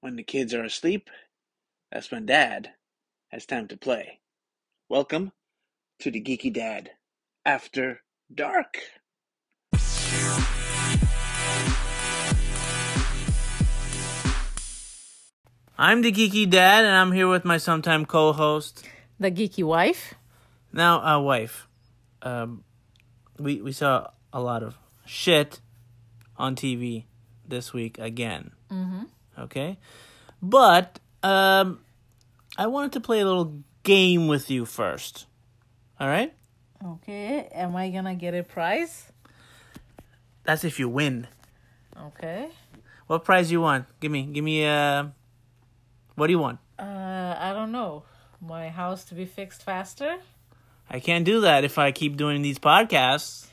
When the kids are asleep, that's when Dad has time to play. Welcome to the Geeky Dad After Dark. I'm the Geeky Dad, and I'm here with my sometime co-host, the Geeky Wife. Now, wife, we saw a lot of shit on TV this week again. Mm-hmm. Okay, but I wanted to play a little game with you first. All right? Okay. Am I gonna get a prize? That's if you win. Okay. What prize you want? Give me. What do you want? I don't know. My house to be fixed faster. I can't do that if I keep doing these podcasts.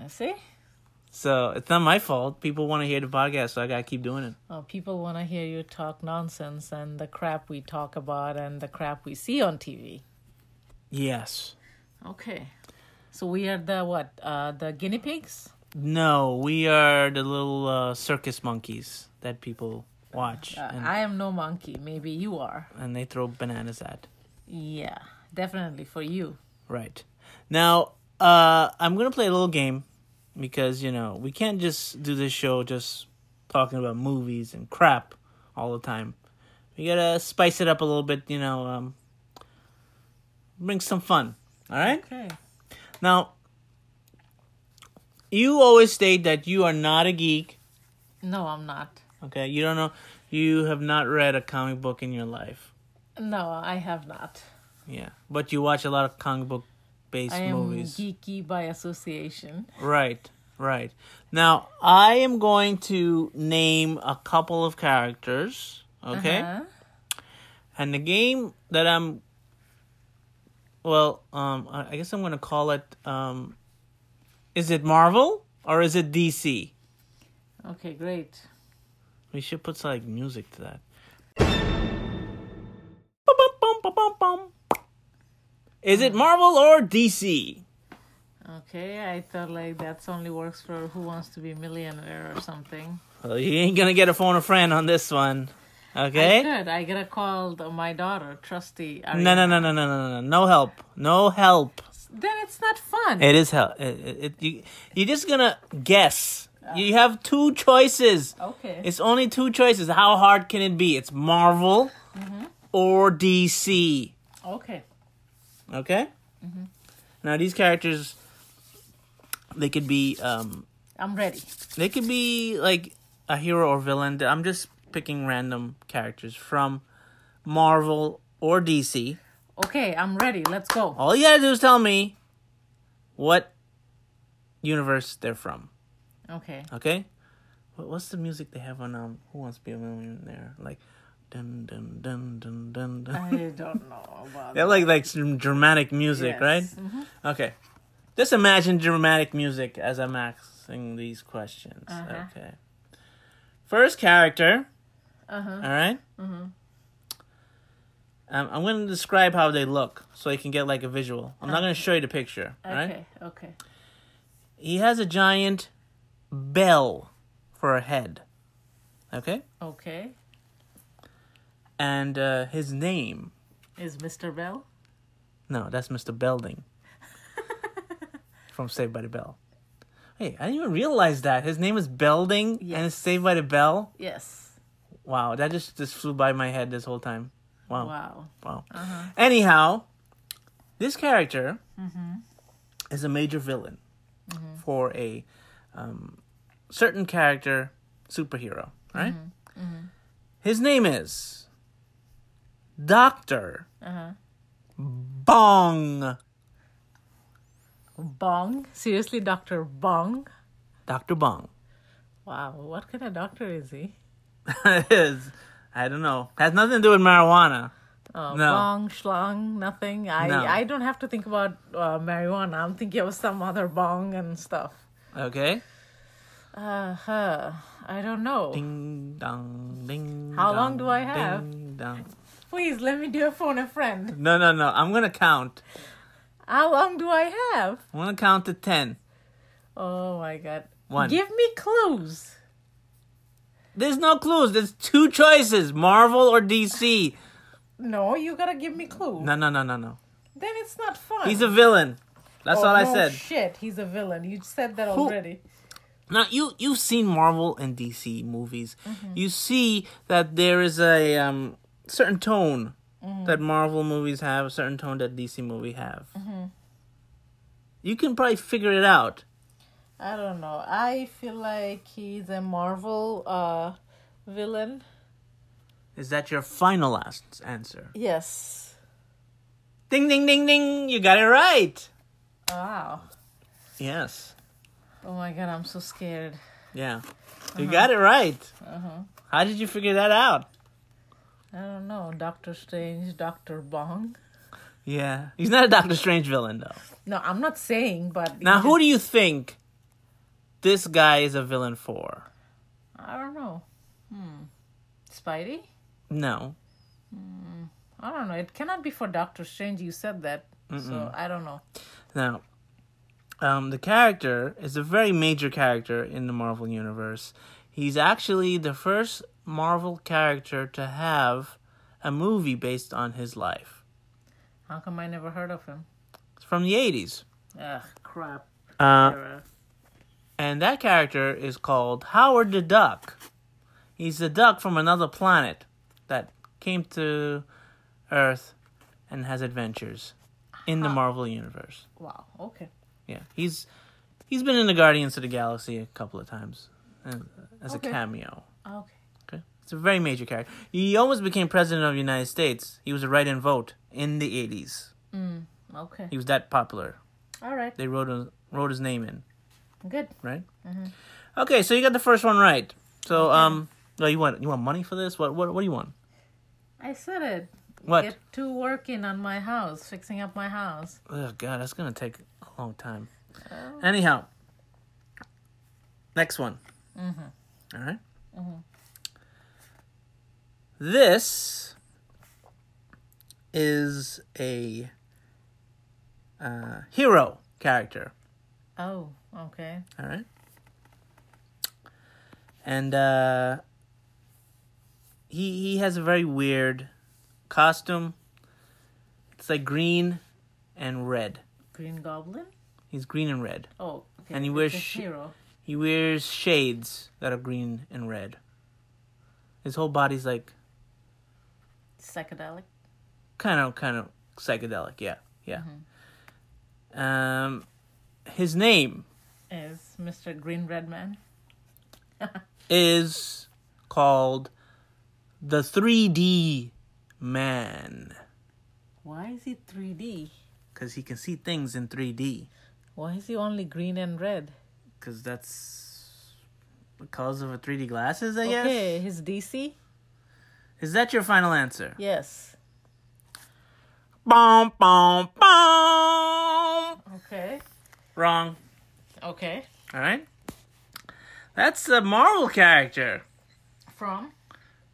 I see. So, it's not my fault. People want to hear the podcast, so I got to keep doing it. Oh, people want to hear you talk nonsense and the crap we talk about and the crap we see on TV. Yes. Okay. So, we are the what? The guinea pigs? No, we are the little circus monkeys that people watch. I am no monkey. Maybe you are. And they throw bananas at. Yeah, definitely for you. Right. Now, I'm going to play a little game. Because, you know, we can't just do this show just talking about movies and crap all the time. We gotta spice it up a little bit, you know, bring some fun. All right? Okay. Now, you always state that you are not a geek. No, I'm not. Okay, you don't know. You have not read a comic book in your life. No, I have not. Yeah, but you watch a lot of comic book movies. Geeky by association. Right. Now, I am going to name a couple of characters, okay? Uh-huh. And the game that I guess I'm going to call it, is it Marvel or is it DC? Okay, great. We should put some like music to that. Is it Marvel or DC? Okay, I thought like that's only works for Who Wants to Be a Millionaire or something. Well, you ain't gonna get a phone a friend on this one, okay? I could. I gotta call my daughter, Trusty. No. No help. Then it's not fun. It is help. You're just gonna guess. You have two choices. Okay. It's only two choices. How hard can it be? It's Marvel or DC. Okay. Okay? Mm-hmm. Now, these characters, they could be... I'm ready. They could be, like, a hero or villain. I'm just picking random characters from Marvel or DC. Okay, I'm ready. Let's go. All you gotta do is tell me what universe they're from. Okay? What's the music they have on Who Wants to Be a Millionaire? Like... Dun, dun, dun, dun, dun, dun. I don't know about that. Like some dramatic music, yes. Right? Mm-hmm. Okay. Just imagine dramatic music as I'm asking these questions. Uh-huh. Okay. First character. Uh-huh. All right? Mm-hmm. I'm going to describe how they look so you can get like a visual. I'm not going to show you the picture. All right? Okay. He has a giant bell for a head. Okay. And his name... Is Mr. Bell? No, that's Mr. Belding. from Saved by the Bell. Hey, I didn't even realize that. His name is Belding and it's Saved by the Bell? Yes. Wow, that just flew by my head this whole time. Wow. Uh-huh. Anyhow, this character is a major villain for a certain character superhero, right? Mm-hmm. His name is... Doctor Bong. Bong? Seriously, Doctor Bong? Doctor Bong. Wow, what kind of doctor is he? I don't know. Has nothing to do with marijuana. Oh, no. Bong, schlong, nothing. I don't have to think about marijuana. I'm thinking of some other bong and stuff. Okay. I don't know. Ding dong, ding. How dong, long do I have? Ding dong. Please, let me do a phone a friend. No. I'm going to count. How long do I have? I'm going to count to 10. Oh, my God. One. Give me clues. There's no clues. There's two choices, Marvel or DC. No, you gotta give me clues. No. Then it's not fun. He's a villain. That's all I said. Oh, shit, he's a villain. You said that already. Now, you've seen Marvel and DC movies. Mm-hmm. You see that there is a certain tone that Marvel movies have, a certain tone that DC movies have. Mm-hmm. You can probably figure it out. I don't know. I feel like he's a Marvel villain. Is that your final last answer? Yes. Ding, ding, ding, ding. You got it right. Wow. Yes. Oh, my God. I'm so scared. Yeah. You got it right. How did you figure that out? I don't know. Doctor Strange, Doctor Bong. Yeah. He's not a Doctor Strange villain, though. No, I'm not saying, but... Now, who do you think this guy is a villain for? I don't know. Spidey? No. I don't know. It cannot be for Doctor Strange. You said that. Mm-mm. So, I don't know. Now, the character is a very major character in the Marvel Universe. He's actually the first Marvel character to have a movie based on his life. How come I never heard of him? It's from the 80s. Ugh, crap. And that character is called Howard the Duck. He's a duck from another planet that came to Earth and has adventures in the Marvel Universe. Wow, okay. Yeah, he's been in the Guardians of the Galaxy a couple of times as a cameo. Okay. It's a very major character. He almost became president of the United States. He was a write-in vote in the 80s. Okay. He was that popular. All right. They wrote his name in. Good. Right? Mm-hmm. Okay, so you got the first one right. So, No, you want money for this? What do you want? I said it. What? Get to working on my house, fixing up my house. Oh God, that's gonna take a long time. Oh. Anyhow, next one. Mm-hmm. All right. Mm-hmm. This is a hero character. Oh, okay. All right. And he has a very weird costume. It's like green and red. Green Goblin? He's green and red. Oh, okay. And he wears shades that are green and red. His whole body's like psychedelic. Kind of psychedelic. Yeah. Mm-hmm. His name is Mr. Green Red Man. Is called the 3D Man. Why is he 3D? Because he can see things in 3D. Why is he only green and red? Because that's the colors of a 3D glasses, I guess. Okay, his DC? Is that your final answer? Yes. Bom, bom, bom! Okay. Wrong. Okay. All right. That's a Marvel character. From?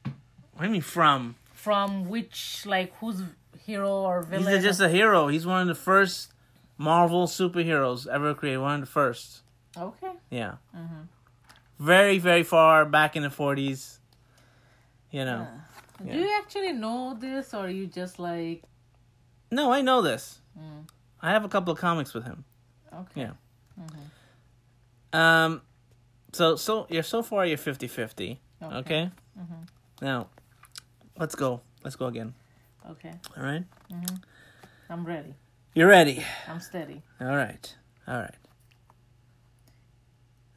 What do you mean from? From which, like, who's hero or villain? He's just a hero. He's one of the first Marvel superheroes ever created. One of the first. Okay. Yeah. Mm-hmm. Very, very far back in the 40s. You know. Yeah. Do you actually know this, or are you just like... No, I know this. Mm. I have a couple of comics with him. Okay. Yeah. Mm-hmm. So you're so far, you're 50-50. Okay? Mm-hmm. Now, let's go. Let's go again. Okay. All right? Mm-hmm. I'm ready. You're ready. I'm steady. All right.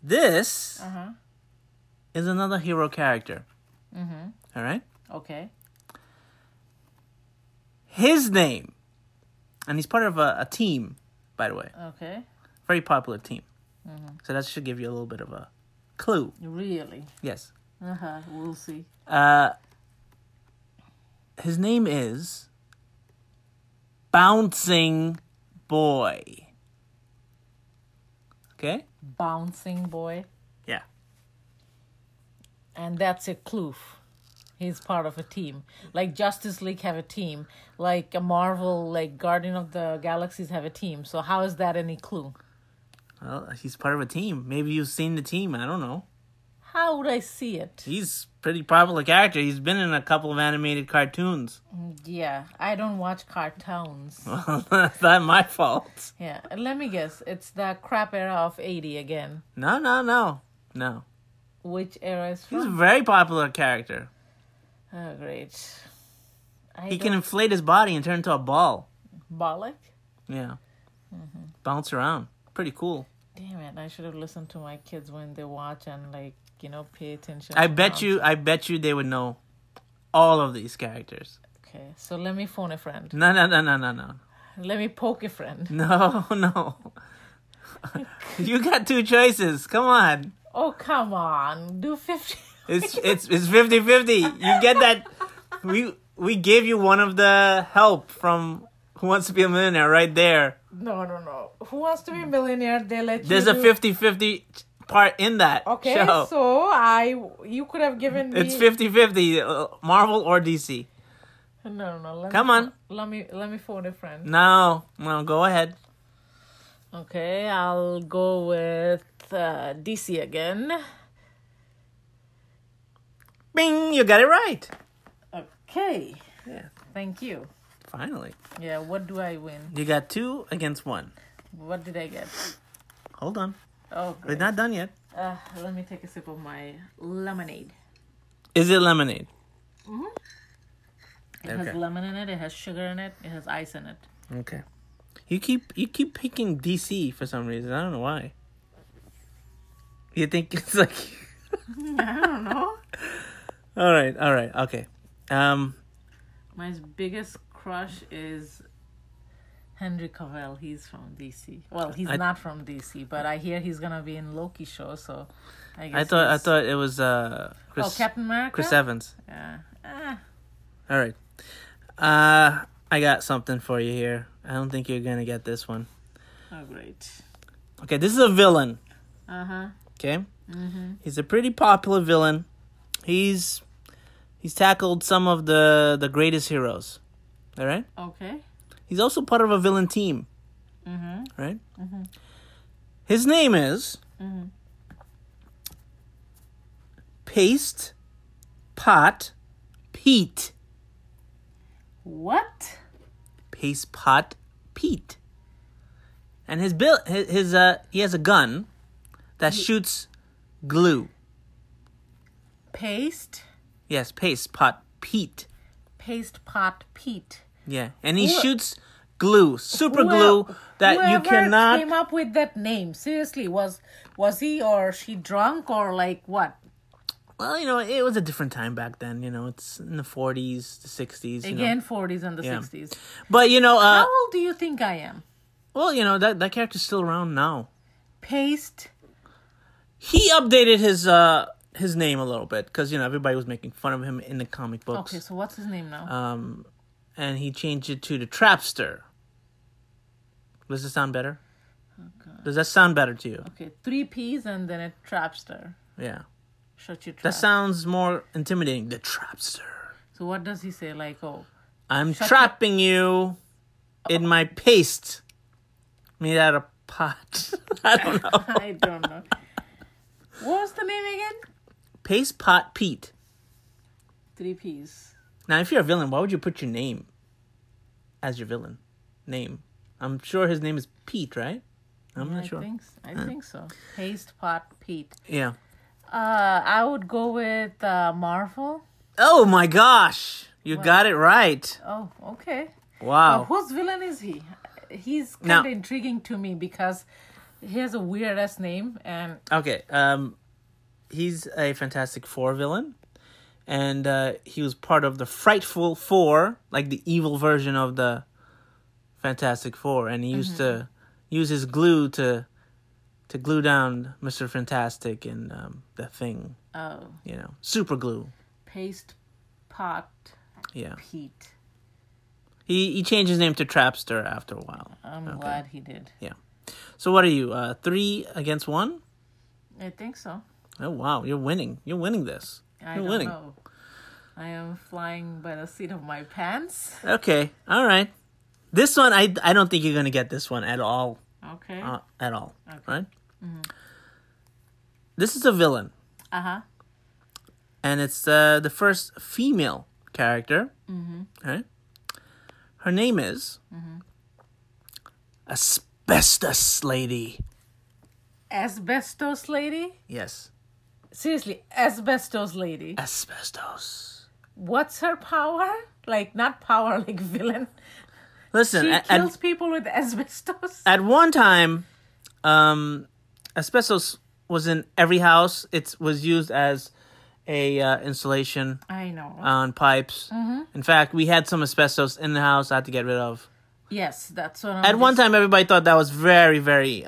This is another hero character. Mm-hmm. All right? Okay. His name, and he's part of a team, by the way. Okay. Very popular team. Mm-hmm. So that should give you a little bit of a... clue. Really? Yes. We'll see. His name is Bouncing Boy. Okay? Bouncing Boy? Yeah. And that's a clue. He's part of a team. Like Justice League have a team. Like a Marvel, like Guardian of the Galaxies have a team. So how is that any clue? Well, he's part of a team. Maybe you've seen the team. I don't know. How Why would I see it? He's a pretty popular character. He's been in a couple of animated cartoons. Yeah, I don't watch cartoons. Well, that's not my fault. Yeah, let me guess. It's the crap era of 80 again. No. Which era is from? He's a very popular character. Oh, great. He can inflate his body and turn into a ball. Bollock? Yeah. Mm-hmm. Bounce around. Pretty cool. Damn it, I should have listened to my kids when they watch and, like, you know, pay attention. I bet you they would know all of these characters. Okay, so let me phone a friend. No. Let me poke a friend. No. You got two choices. Come on. Oh, come on. Do 50. It's 50-50. You get that. We gave you one of the help from Who Wants to Be a Millionaire right there. No. Who Wants to Be a Millionaire? They let you. There's a 50-50 part in that. Okay, show. So you could have given me. It's 50-50, Marvel or DC. No. Come on. Let me phone a friend. No. Go ahead. Okay, I'll go with DC again. Bing! You got it right. Okay. Yeah. Thank you. Finally. Yeah, what do I win? You got 2 against 1. What did I get? Hold on. Oh, great. We're not done yet. Let me take a sip of my lemonade. Is it lemonade? Mm-hmm. It has lemon in it. It has sugar in it. It has ice in it. Okay. You keep picking DC for some reason. I don't know why. You think it's like... I don't know. All right. Okay. My biggest crush is Henry Cavill. He's from DC. Well, he's not from DC, but I hear he's gonna be in Loki show. So, I guess I thought it was Captain America, Chris Evans. Yeah. All right. I got something for you here. I don't think you're gonna get this one. Oh, great. Okay, this is a villain. Uh huh. Okay. Mm-hmm. He's a pretty popular villain. He's tackled some of the greatest heroes. All right? Okay. He's also part of a villain team. Mm-hmm. Right? Mm-hmm. His name is... Mm-hmm. Paste Pot Pete. What? Paste Pot Pete. And he has a gun that shoots glue. Paste? Yes, Paste Pot Pete. Paste Pot Pete. Yeah, and he shoots glue, super glue that you cannot. Whoever came up with that name, seriously, was he or she drunk or like what? Well, you know, it was a different time back then. You know, it's in the 40s, the 60s. Again, 40s and the 60s. But you know, how old do you think I am? Well, you know that character's still around now. Paste. He updated his name a little bit because, you know, everybody was making fun of him in the comic books. Okay, so what's his name now? And he changed it to the Trapster. Does it sound better? Okay. Does that sound better to you? Okay, 3 P's and then a Trapster. Yeah. Shut your trap. That sounds more intimidating. The Trapster. So what does he say? Like, oh, I'm trapping you in my paste made out of pot. I don't know. What was the name again? Paste Pot Pete. 3 P's. Now, if you're a villain, why would you put your name as your villain name? I'm sure his name is Pete, right? I'm not sure. I think so. Paste Pot Pete. Yeah. I would go with Marvel. Oh, my gosh. You got it right. Oh, okay. Wow. Whose villain is he? He's kind of intriguing to me because he has a weird-ass name. And okay. He's a Fantastic Four villain. And he was part of the Frightful Four, like the evil version of the Fantastic Four. And he used to use his glue to glue down Mr. Fantastic and the Thing. Oh. You know, super glue. Paste Pot Pete. He changed his name to Trapster after a while. I'm glad he did. Yeah. So what are you, 3 against 1? I think so. Oh, wow. You're winning this. I don't know. I am flying by the seat of my pants. Okay. All right. This one, I don't think you're going to get this one at all. Okay. At all. Okay. Right? Mm-hmm. This is a villain. Uh-huh. And it's the first female character. Mm-hmm. Right? Her name is Asbestos Lady. Asbestos Lady? Yes. Seriously, Asbestos Lady. Asbestos. What's her power? Like, not power, like villain. Listen, she kills people with asbestos. At one time, asbestos was in every house. It was used as a insulation. I know. On pipes. Mm-hmm. In fact, we had some asbestos in the house I had to get rid of. Yes, that's what I'm At one time, everybody thought that was very, very,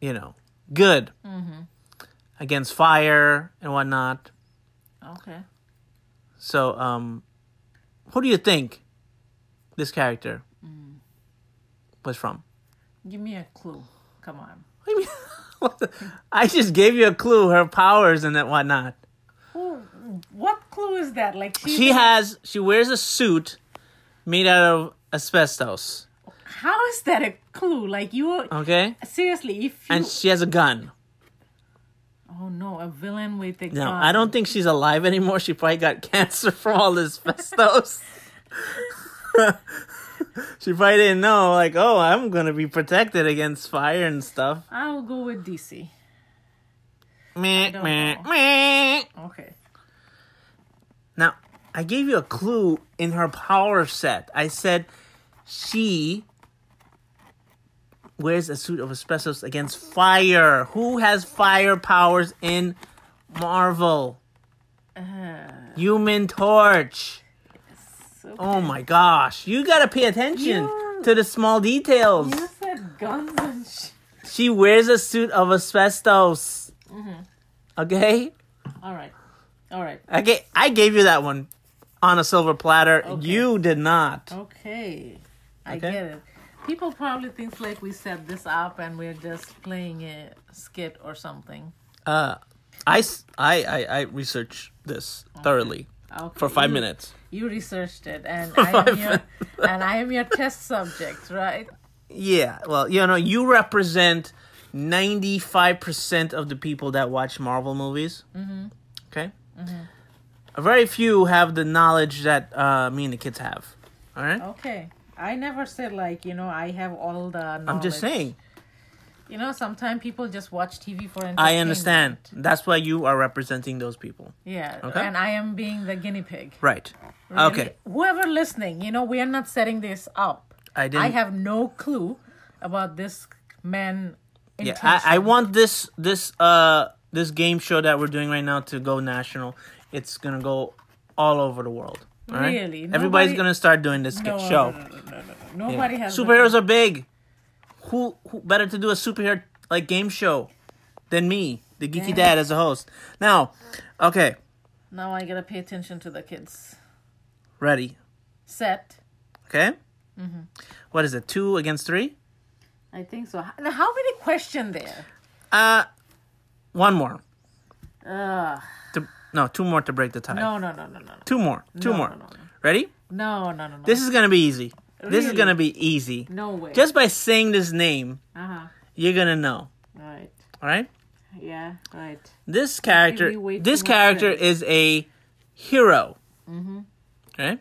you know, good. Mm-hmm. Against fire and whatnot. Okay. So, who do you think this character was from? Give me a clue. Come on. What do you mean? I just gave you a clue. Her powers and that whatnot. What clue is that? Like she wears a suit made out of asbestos. How is that a clue? Like okay. Seriously, and she has a gun. Oh no, a villain with a gun. No, I don't think she's alive anymore. She probably got cancer from all this asbestos. She probably didn't know, like, oh, I'm going to be protected against fire and stuff. I'll go with DC. Meh. Okay. Now, I gave you a clue in her power set. I said she wears a suit of asbestos against fire. Who has fire powers in Marvel? Human Torch. Yes, okay. Oh my gosh. You gotta pay attention to the small details. You said guns and shit. She wears a suit of asbestos. Mm-hmm. Okay? All right. Okay, I gave you that one on a silver platter. Okay. You did not. Okay. I get it. People probably think like we set this up and we're just playing a skit or something. I researched this thoroughly for 5 minutes. You researched it, and I am your test subject, right? Yeah. Well, you know, you represent 95% of the people that watch Marvel movies. Mm-hmm. Okay. Mm-hmm. Very few have the knowledge that me and the kids have. All right. Okay. I never said, like, you know, I have all the knowledge. I'm just saying. You know, sometimes people just watch TV for entertainment. I understand. That's why you are representing those people. Yeah. Okay? And I am being the guinea pig. Right. Really? Okay. Whoever listening, you know, we are not setting this up. I have no clue about this man. Yeah, I want this game show that we're doing right now to go national. It's going to go all over the world. All right? Really? Everybody's going to start doing this show. No. Nobody has... Superheroes are big. Who better to do a superhero, like, game show than me, the Geeky Dad, as a host. Now, okay. Now I got to pay attention to the kids. Ready. Set. Okay. Mm-hmm. What is it, 2 against 3? I think so. Now, how many questions there? One more. Ugh. No, 2 more to break the tie. No. 2 more. Two more. No. Ready? No. This is going to be easy. Really? This is going to be easy. No way. Just by saying this name, you're going to know. All right? Yeah, right. This character is a hero. Mm-hmm. Okay?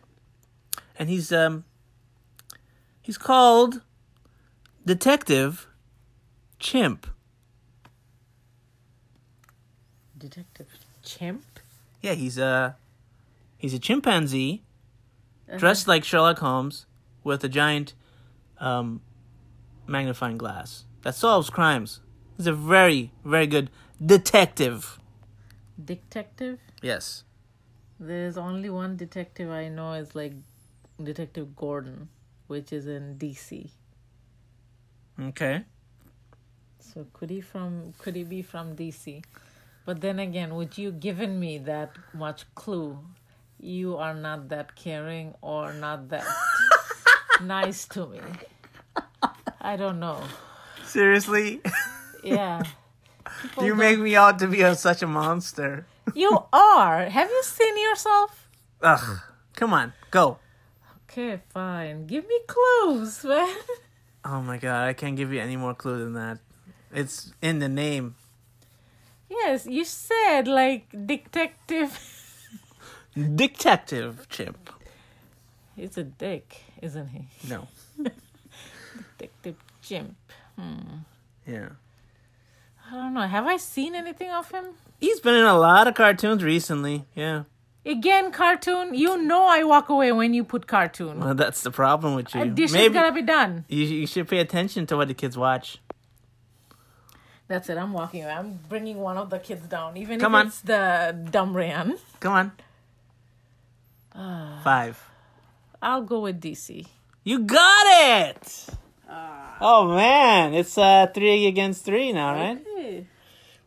And he's called Detective Chimp. Detective Chimp? Yeah, he's a chimpanzee dressed like Sherlock Holmes with a giant magnifying glass that solves crimes. He's a very, very good detective. Detective? Yes. There's only one detective I know is like Detective Gordon, which is in DC. Okay. So could he be from DC? But then again, would you given me that much clue? You are not that caring or not that nice to me. I don't know. Seriously? Yeah. You make me out to be such a monster. You are. Have you seen yourself? Ugh. Come on. Go. Okay, fine. Give me clues, man. Oh my God. I can't give you any more clue than that. It's in the name. Yes, you said like detective. Detective Chimp. He's a dick, isn't he? No. Detective Chimp. Yeah. I don't know. Have I seen anything of him? He's been in a lot of cartoons recently. Yeah. Again, cartoon. You know I walk away when you put cartoon. Well, that's the problem with you. This is gotta be done. You should pay attention to what the kids watch. That's it. I'm walking away. I'm bringing one of the kids down. Even Come if on. It's the dumb Rayan. Come on. 5. I'll go with DC. You got it! Oh, man. It's 3 against 3 now, right? Okay.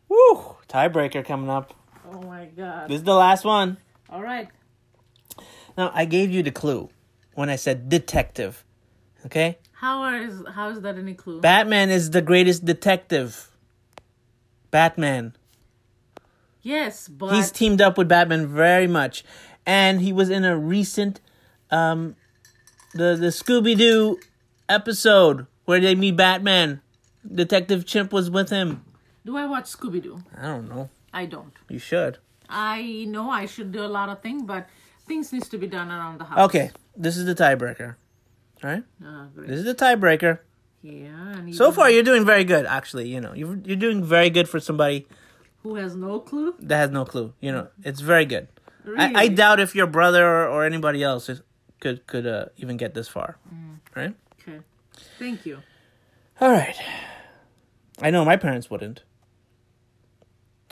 Woo! Tiebreaker coming up. Oh, my God. This is the last one. All right. Now, I gave you the clue when I said detective. Okay? How is that any clue? Batman is the greatest detective. Batman. Yes, but... He's teamed up with Batman very much. And he was in a recent... the Scooby-Doo episode where they meet Batman. Detective Chimp was with him. Do I watch Scooby-Doo? I don't know. I don't. You should. I know I should do a lot of things, but things needs to be done around the house. Okay, this is the tiebreaker. All right? Great. This is the tiebreaker. Yeah. And so far, you're doing very good, actually. You know, you're doing very good for somebody... Who has no clue? That has no clue. You know, it's very good. Really? I doubt if your brother or anybody else is... Could even get this far, right? Okay, thank you. All right, I know my parents wouldn't.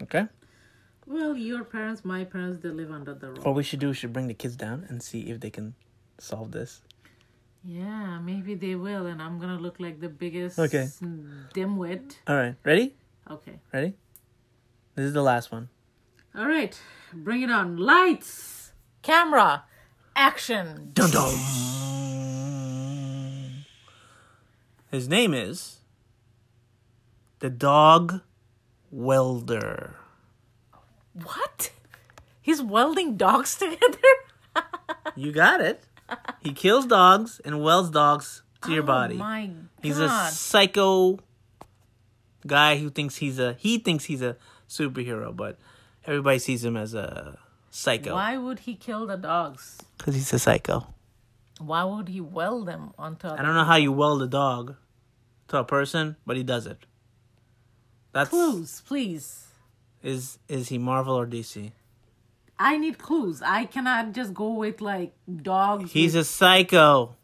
Okay. Well, your parents, my parents, they live under the road. What we should do, we should bring the kids down and see if they can solve this. Yeah, maybe they will, and I'm gonna look like the biggest dimwit. All right, ready? Okay. Ready? This is the last one. All right, bring it on! Lights, camera. Action. Dun dun. His name is the Dog Welder. What? He's welding dogs together? You got it. He kills dogs and welds dogs to your body. Oh my God. He's a psycho guy who thinks he's a superhero, but everybody sees him as a psycho. Why would he kill the dogs? Because he's a psycho. Why would he weld them onto a... I don't know how you weld a dog to a person, but he does it. That's... Clues, please. Is he Marvel or DC? I need clues. I cannot just go with, like, dogs. He's a psycho.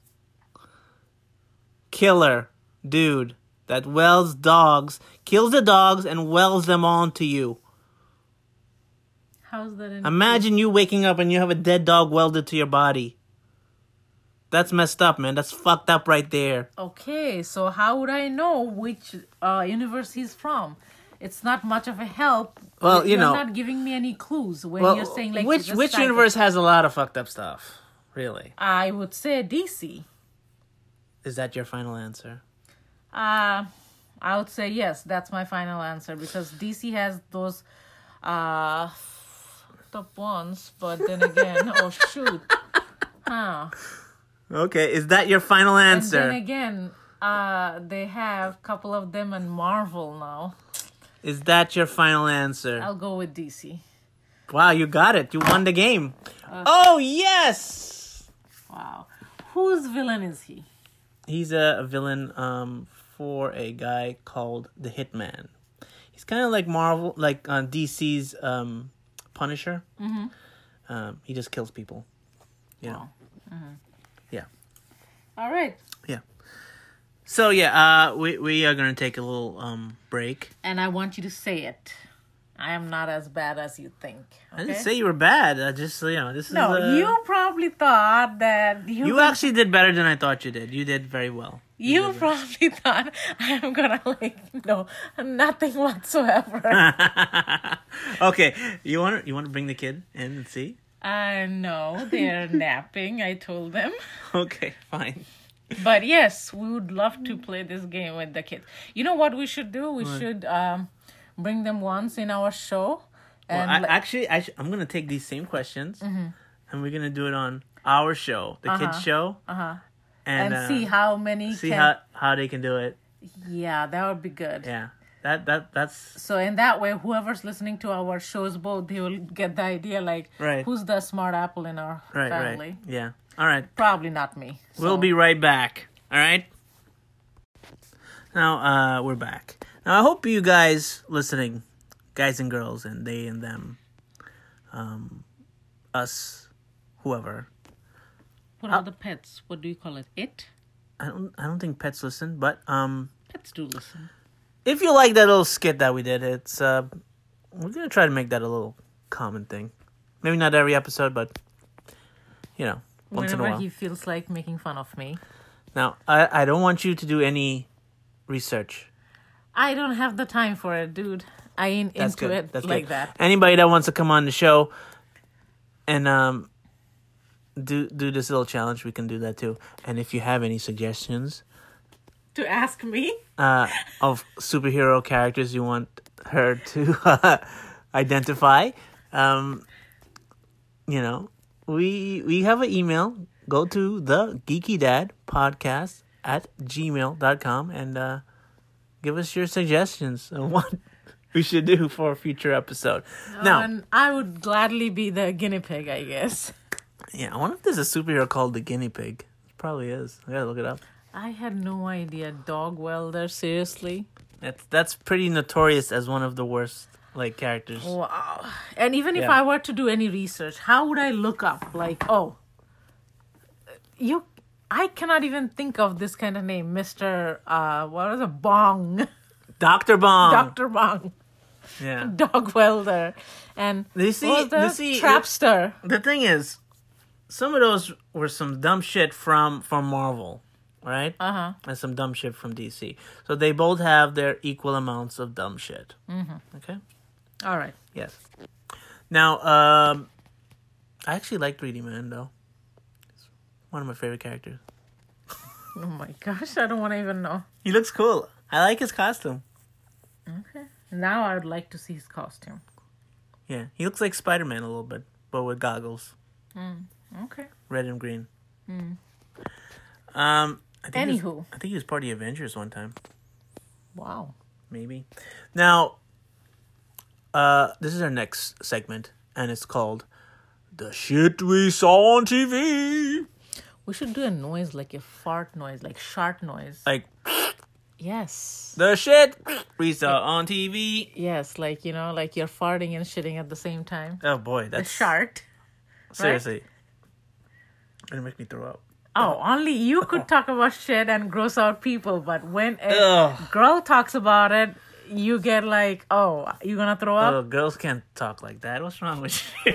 Killer. Dude. That welds dogs. Kills the dogs and welds them onto you. How's that? Imagine you waking up and you have a dead dog welded to your body. That's messed up, man. That's fucked up right there. Okay, so how would I know which universe he's from? It's not much of a help. Well, you know, you're not giving me any clues when you're saying like which universe has a lot of fucked up stuff, really. I would say DC. Is that your final answer? I would say yes. That's my final answer because DC has those up once, but then again, oh shoot. Huh. Okay, is that your final answer? And then again, they have a couple of them in Marvel now. Is that your final answer? I'll go with DC. Wow, you got it. You won the game. Oh, yes! Wow. Whose villain is he? He's a villain for a guy called the Hitman. He's kind of like Marvel, like DC's... Punisher. Mm-hmm. He just kills people. You know. Mm-hmm. Yeah. All right. Yeah. So yeah, we are gonna take a little break. And I want you to say it. I am not as bad as you think. Okay? I didn't say you were bad. I just this is. No, you probably thought that you actually did better than I thought you did. You did very well. You probably thought I'm gonna nothing whatsoever. Okay, you want to bring the kid in and see? No, they're napping. I told them. Okay, fine. But yes, we would love to play this game with the kids. You know what we should do? We should bring them once in our show. And I'm gonna take these same questions, and we're gonna do it on our show, the kids show. And see how they can do it. Yeah, that would be good. Yeah, That's so in that way, whoever's listening to our shows, both they will get the idea, like, right, who's the smart apple in our family. Right. Yeah. All right. Probably not me. So. We'll be right back. All right. Now we're back. Now I hope you guys listening, guys and girls, and they and them, us, whoever. What are the pets? What do you call it? It? I don't think pets listen, but pets do listen. If you like that little skit that we did, it's we're gonna try to make that a little common thing. Maybe not every episode, but you know, once in a while. Whenever he feels like making fun of me. Now, I don't want you to do any research. I don't have the time for it, dude. I ain't into it like that. Anybody that wants to come on the show and do this little challenge, we can do that too. And if you have any suggestions. To ask me? Of superhero characters you want her to identify. You know, we have an email. Go to the geekydadpodcast@gmail.com and give us your suggestions on what we should do for a future episode. Now, I would gladly be the guinea pig, I guess. Yeah, I wonder if there's a superhero called the guinea pig. It probably is. I gotta look it up. I had no idea. Dog Welder, seriously? That's pretty notorious as one of the worst, like, characters. Wow. And even if I were to do any research, how would I look up? Like, oh, I cannot even think of this kind of name. Mr. What was it? Bong. Doctor Bong. Doctor Bong. Yeah. Dog Welder. And Trapster. The thing is, some of those were some dumb shit from Marvel. Right? Uh-huh. And some dumb shit from DC. So they both have their equal amounts of dumb shit. Mm-hmm. Okay? All right. Yes. Now, I actually like 3D Man, though. He's one of my favorite characters. Oh, my gosh. I don't want to even know. He looks cool. I like his costume. Okay. Now I would like to see his costume. Yeah. He looks like Spider-Man a little bit, but with goggles. Mm. Okay. Red and green. Mm. I think he was part of the Avengers one time. Wow. Maybe. Now, this is our next segment, and it's called The Shit We Saw on TV. We should do a noise, like a fart noise, like shark noise. Like, yes. The shit we saw on TV. Yes, like, you know, like you're farting and shitting at the same time. Oh, boy. That's... The shart. Seriously. Right? It'll make me throw up. Oh, only you could talk about shit and gross out people, but when a girl talks about it, you get like, oh, you gonna throw up? Oh, girls can't talk like that. What's wrong with you?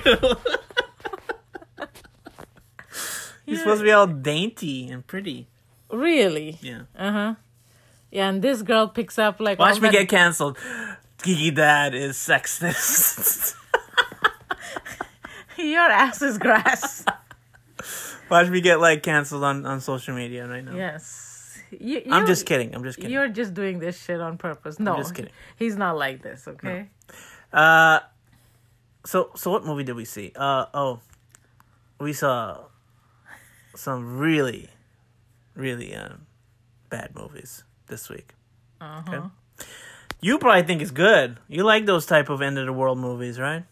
You're supposed to be all dainty and pretty. Really? Yeah. Uh-huh. Yeah, and this girl picks up like... Watch me get canceled. Geeky Dad is sexist. Your ass is grass. Watch me get, like, canceled on social media right now. Yes. I'm just kidding. You're just doing this shit on purpose. No. I'm just kidding. He's not like this, okay? No. So what movie did we see? We saw some really, really bad movies this week. Uh-huh. Okay? You probably think it's good. You like those type of end-of-the-world movies, right?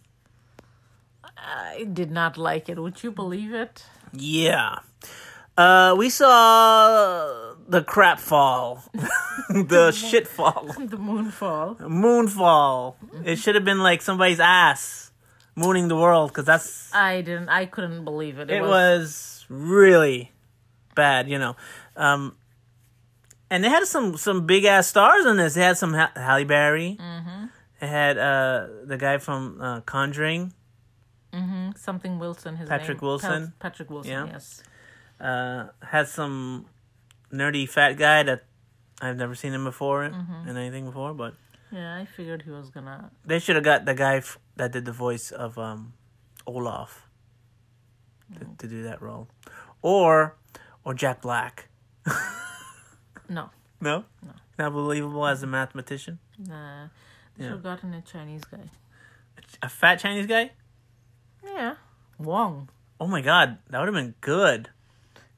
I did not like it. Would you believe it? Yeah. We saw the crap fall. the shit fall. The moonfall. Moonfall. It should have been like somebody's ass mooning the world, because that's... I couldn't believe it. It was really bad, you know. And they had some big-ass stars in this. They had some Halle Berry. Mm-hmm. It had the guy from Conjuring. Mm-hmm. Something Wilson, his name. Patrick Wilson. Patrick Wilson, yeah. Yes. Has some nerdy fat guy that I've never seen him before in anything before, but... Yeah, I figured he was gonna... They should have got the guy that did the voice of Olaf to do that role. Or Jack Black. No. No? No. Not believable as a mathematician? Nah. They should have gotten a Chinese guy. A fat Chinese guy? Yeah. Wong. Oh my god, that would have been good.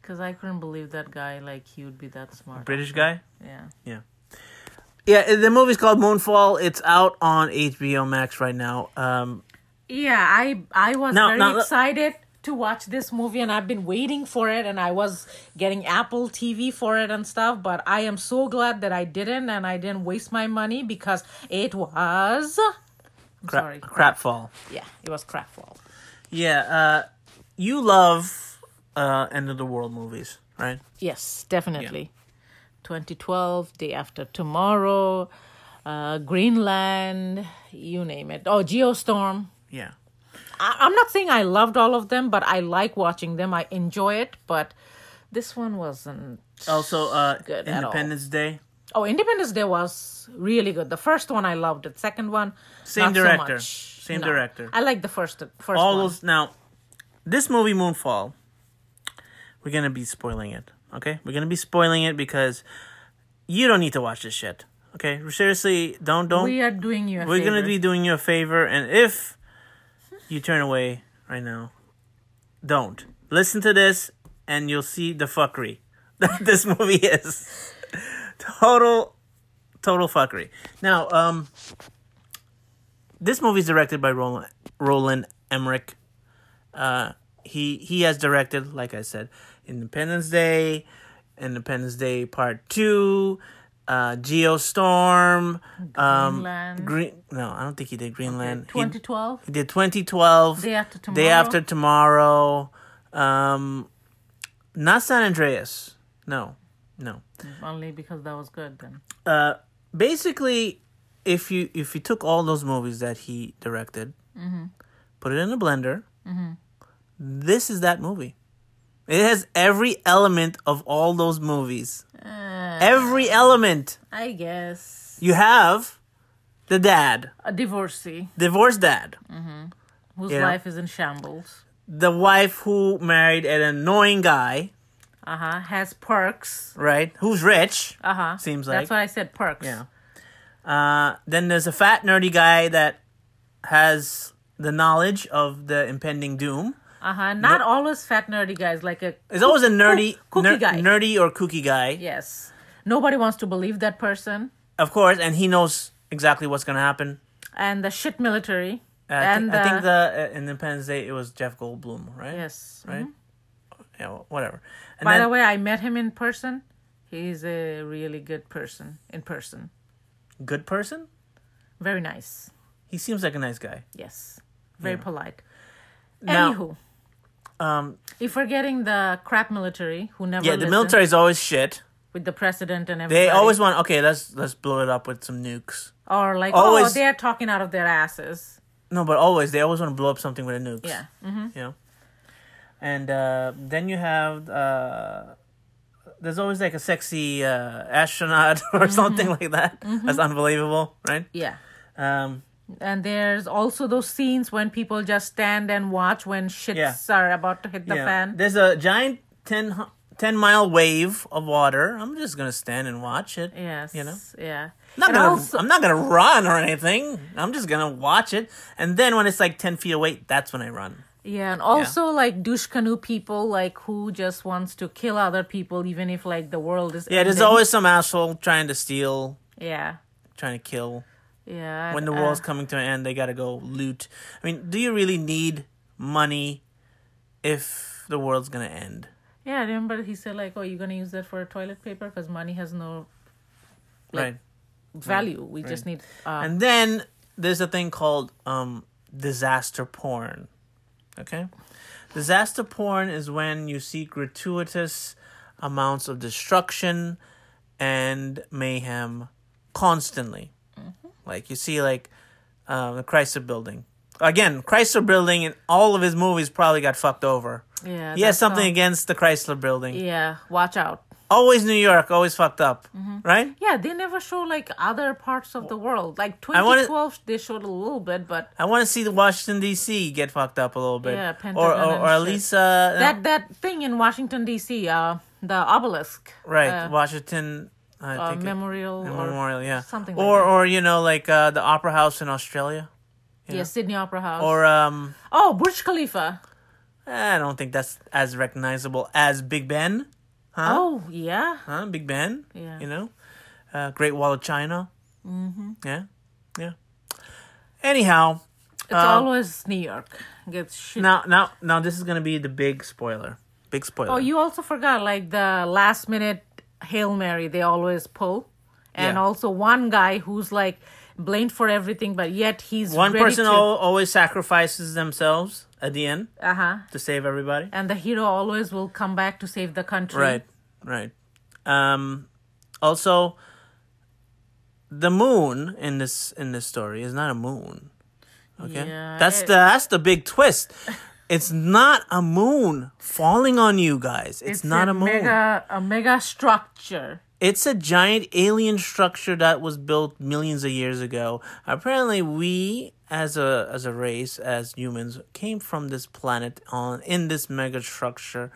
Because I couldn't believe that guy, like, he would be that smart. British guy? Yeah. Yeah. Yeah, the movie's called Moonfall. It's out on HBO Max right now. Yeah, I was very excited to watch this movie, and I've been waiting for it, and I was getting Apple TV for it and stuff, but I am so glad that I didn't, and I didn't waste my money, because it was... Crapfall. Yeah, it was Crapfall. Yeah, you love End of the World movies, right? Yes, definitely. Yeah. 2012, Day After Tomorrow, Greenland, you name it. Oh, Geostorm. Yeah. I'm not saying I loved all of them, but I like watching them. I enjoy it, but this one wasn't also good at all. Independence Day. Oh, Independence Day was really good. The first one I loved it. Second one, same director, not so much. Same director. I like the first. All one. Those now. This movie Moonfall. We're gonna be spoiling it. Okay, we're gonna be spoiling it because you don't need to watch this shit. Okay, seriously, don't. We are doing you. We're gonna be doing you a favor, and if you turn away right now, don't. Listen to this, and you'll see the fuckery that this movie is. Total fuckery. Now, this movie is directed by Roland Emmerich. He has directed, like I said, Independence Day Part 2, Geostorm, Greenland. No, I don't think he did Greenland. Okay, 2012. He did 2012. Day After Tomorrow. Not San Andreas. No. Only because that was good then. Basically, if you took all those movies that he directed, mm-hmm. put it in a blender, mm-hmm. this is that movie. It has every element of all those movies. Every element. I guess. You have the dad. A divorcee. Divorced dad. Mm-hmm. Whose life is in shambles. The wife who married an annoying guy. Uh-huh. Has perks. Right. Who's rich. Uh-huh. Seems like. That's why I said perks. Yeah. Then there's a fat nerdy guy that has the knowledge of the impending doom. Uh-huh. Not always fat nerdy guys. Like a... It's always a nerdy... Kooky guy. Nerdy or kooky guy. Yes. Nobody wants to believe that person. Of course. And he knows exactly what's going to happen. And the shit military. I think the Independence Day, it was Jeff Goldblum, right? Yes. Right? Mm-hmm. Yeah, well, whatever. And by the way, I met him in person. He's a really good person. In person. Good person? Very nice. He seems like a nice guy. Yes. Very polite. Now, anywho. If we're getting the crap military who never listens, the military is always shit. With the president and everything. They always want, okay, let's blow it up with some nukes. Or like, always, they're talking out of their asses. No, but they always want to blow up something with a nuke. Yeah. Mm-hmm. You know? And then you have, there's always like a sexy astronaut or mm-hmm. something like that. Mm-hmm. That's unbelievable, right? Yeah. And there's also those scenes when people just stand and watch when shits are about to hit the fan. There's a giant 10-mile wave of water. I'm just going to stand and watch it. Yes. You know? Yeah. I'm not going to run or anything. I'm just going to watch it. And then when it's like 10 feet away, that's when I run. Yeah. And also like douche-canoe people like who just wants to kill other people even if like the world is ending. There's always some asshole trying to steal. Yeah. Trying to kill. Yeah. When the world's coming to an end, they gotta go loot. I mean, do you really need money if the world's gonna end? Yeah, I remember he said like, "Oh, you're gonna use that for toilet paper because money has no value. Right. We just need." And then there's a thing called disaster porn. Okay, disaster porn is when you see gratuitous amounts of destruction and mayhem constantly. Like, you see, like, the Chrysler Building. Again, Chrysler Building in all of his movies probably got fucked over. Yeah. He has something against the Chrysler Building. Yeah, watch out. Always New York, always fucked up, mm-hmm. right? Yeah, they never show, like, other parts of the world. Like, 2012, they showed a little bit, but... I want to see the Washington, D.C. get fucked up a little bit. Yeah, Pentagon or at least... that thing in Washington, D.C., the obelisk. Right, Washington... I think memorial, yeah, something like that. Or you know, like the Opera House in Australia. Yeah, Sydney Opera House. Or Burj Khalifa. I don't think that's as recognizable as Big Ben. Huh? Oh yeah. Huh? Big Ben. Yeah. You know, Great Wall of China. Mm-hmm. Yeah, yeah. Anyhow, it's always New York gets shit. Now, this is gonna be the big spoiler. Big spoiler. Oh, you also forgot like the last minute Hail Mary they always pull, and also one guy who's like blamed for everything, but yet he's one ready person to... always sacrifices themselves at the end to save everybody, and the hero always will come back to save the country. Right. Also, the moon in this story is not a moon. Okay, yeah, that's the big twist. It's not a moon falling on you guys. It's not a moon. A mega structure. It's a giant alien structure that was built millions of years ago. Apparently, we as a race, as humans, came from this planet in this mega structure,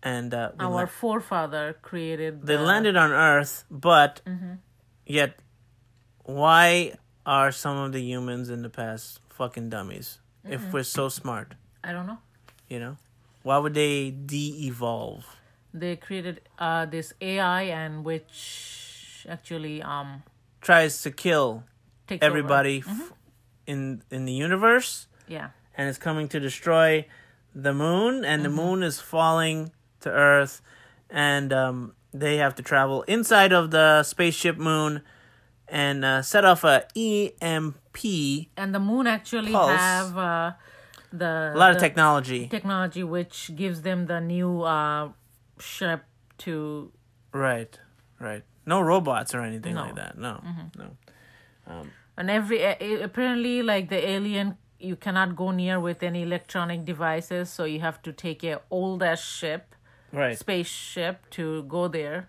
and our forefather created. They landed on Earth, but yet, why are some of the humans in the past fucking dummies? Mm-mm. If we're so smart, I don't know. You know, why would they de-evolve? They created this AI, and which actually tries to kill everybody in the universe. Yeah, and it's coming to destroy the moon, and the moon is falling to Earth, and they have to travel inside of the spaceship moon and set off a EMP. And the moon actually pulse. Have a lot of technology. Technology which gives them the new. Ship to right no robots or anything like that and every apparently like the alien you cannot go near with any electronic devices, so you have to take a older ship spaceship to go there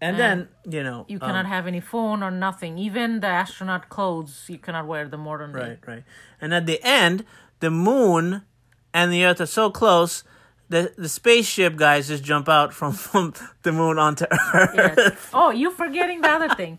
and then you know you cannot have any phone or nothing, even the astronaut clothes you cannot wear the modern day. And at the end the moon and the Earth are so close. The spaceship guys just jump out from the moon onto Earth. Yes. Oh, you're forgetting the other thing.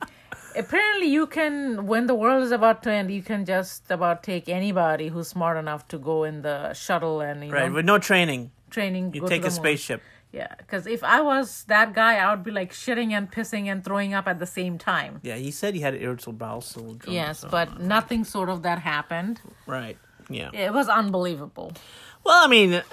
Apparently, you can, when the world is about to end, you can just about take anybody who's smart enough to go in the shuttle and, you know. With no training. You take a spaceship. Yeah, because if I was that guy, I would be like shitting and pissing and throwing up at the same time. Yeah, he said he had irritable bowel syndrome. Yes, but nothing sort of that happened. Right, yeah. It was unbelievable. Well, I mean,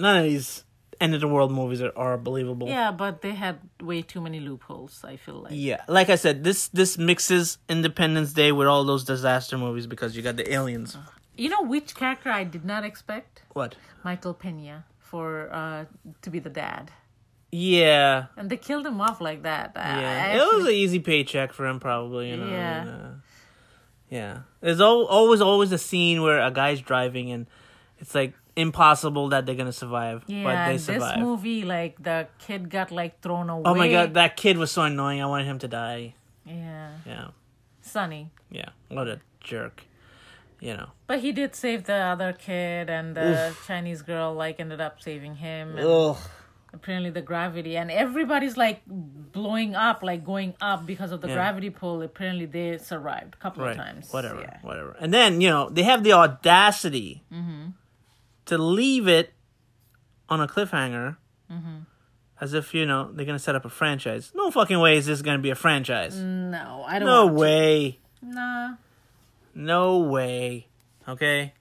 none of these end-of-the-world movies are believable. Yeah, but they had way too many loopholes, I feel like. Yeah, like I said, this mixes Independence Day with all those disaster movies because you got the aliens. You know which character I did not expect? What? Michael Peña to be the dad. Yeah. And they killed him off like that. Yeah, it was an easy paycheck for him probably, you know. Yeah. And, yeah. There's always a scene where a guy's driving and it's like... impossible that they're gonna survive, but they survive. This movie, like the kid got like thrown away. Oh my god, that kid was so annoying. I wanted him to die. Yeah. Sonny. Yeah, what a jerk, you know. But he did save the other kid, and the Chinese girl like ended up saving him. And apparently, the gravity and everybody's like blowing up, like going up because of the gravity pull. Apparently, they survived a couple of times. Whatever. And then you know they have the audacity. To leave it on a cliffhanger as if, you know, they're going to set up a franchise. No fucking way is this going to be a franchise. No, I don't know. No way. Nah. No way. Okay?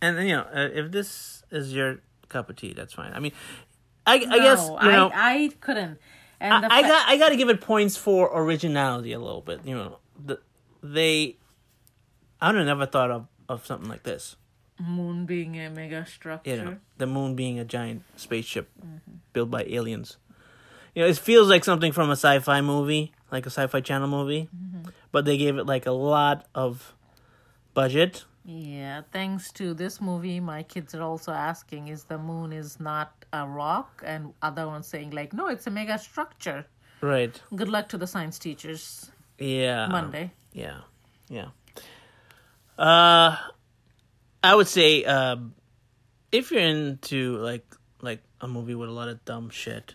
And, you know, if this is your cup of tea, that's fine. I mean, I guess, you know... I couldn't. And I got to give it points for originality a little bit. You know, I would have never thought of something like this. Moon being a mega structure. You know, the moon being a giant spaceship built by aliens. You know, it feels like something from a sci-fi movie, like a sci-fi channel movie. But they gave it like a lot of budget. Yeah, thanks to this movie, my kids are also asking, is the moon is not a rock? And other ones saying like, no, it's a mega structure. Right. Good luck to the science teachers. Yeah. Monday. Yeah. I would say if you're into like a movie with a lot of dumb shit,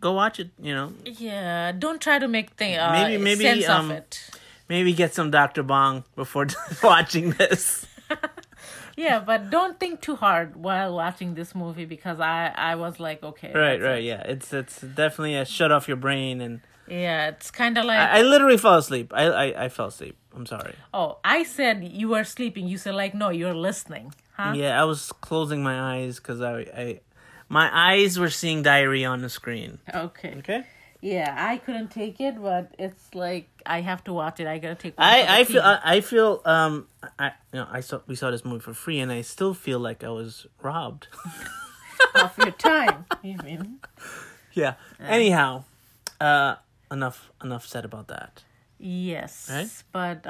go watch it. You know. Yeah, don't try to make maybe sense of it. Maybe get some Doctor Bong before watching this. Yeah, but don't think too hard while watching this movie, because I was like, okay. Right. Yeah, it's definitely a shut off your brain and. Yeah, it's kind of like... I literally fell asleep. I fell asleep. I'm sorry. Oh, I said you were sleeping. You said, like, no, you're listening. Huh? Yeah, I was closing my eyes because my eyes were seeing diarrhea on the screen. Okay. Yeah, I couldn't take it, but it's like I have to watch it. I gotta take. I feel. We saw this movie for free, and I still feel like I was robbed. Of your time, you mean? Yeah. Anyhow, enough said about that. Yes, right? But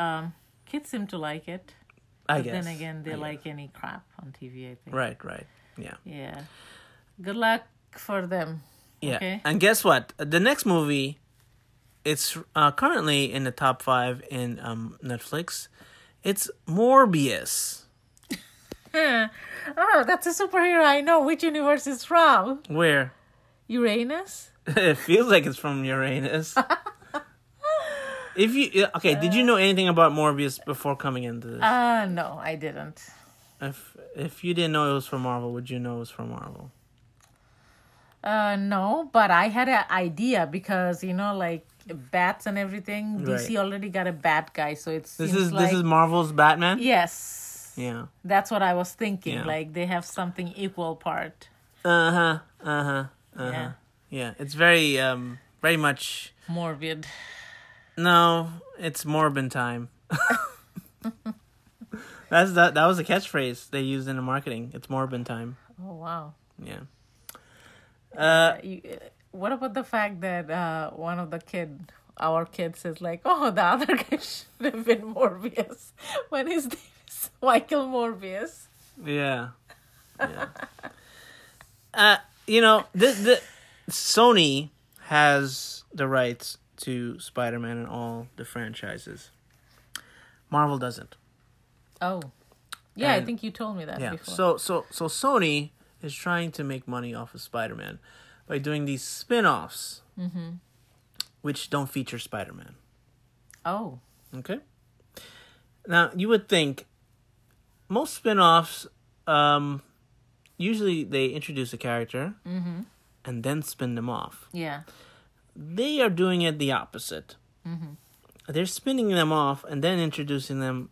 kids seem to like it. I guess. Then again, they like any crap on TV, I think. Right. Yeah. Yeah. Good luck for them. Yeah, okay. And guess what? The next movie, it's currently in the top 5 in Netflix. It's Morbius. Oh, that's a superhero I know. Which universe is from? Where? Uranus? It feels like it's from Uranus. Did you know anything about Morbius before coming into this? No, I didn't. If you didn't know it was from Marvel, would you know it was from Marvel? No, but I had an idea because, like bats and everything, DC already got a bat guy, so this is Marvel's Batman? Yes. Yeah. That's what I was thinking. Yeah. Like they have something equal part. Yeah. It's very very much morbid. No, it's Morbin time. That was a catchphrase they used in the marketing. It's Morbin time. Oh wow. Yeah. What about the fact that one of our kids is like, oh, the other guy should have been Morbius when his name is Michael Morbius. Yeah. The Sony has the rights to Spider-Man and all the franchises. Marvel doesn't. Oh, yeah, I think you told me that before. So Sony is trying to make money off of Spider-Man by doing these spin-offs, which don't feature Spider-Man. Oh. Okay. Now, you would think most spin-offs, usually they introduce a character and then spin them off. Yeah. They are doing it the opposite. Mm-hmm. They're spinning them off and then introducing them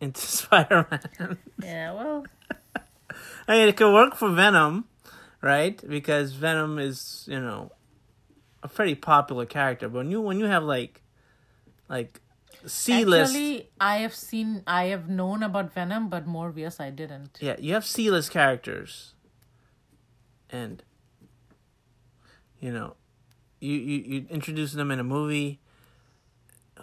into Spider-Man. Yeah, well... I mean, it could work for Venom, right? Because Venom is, a pretty popular character. But when you have like C-list... Actually, I have known about Venom, but Morbius I didn't. Yeah, you have C-list characters. And, you introduce them in a movie.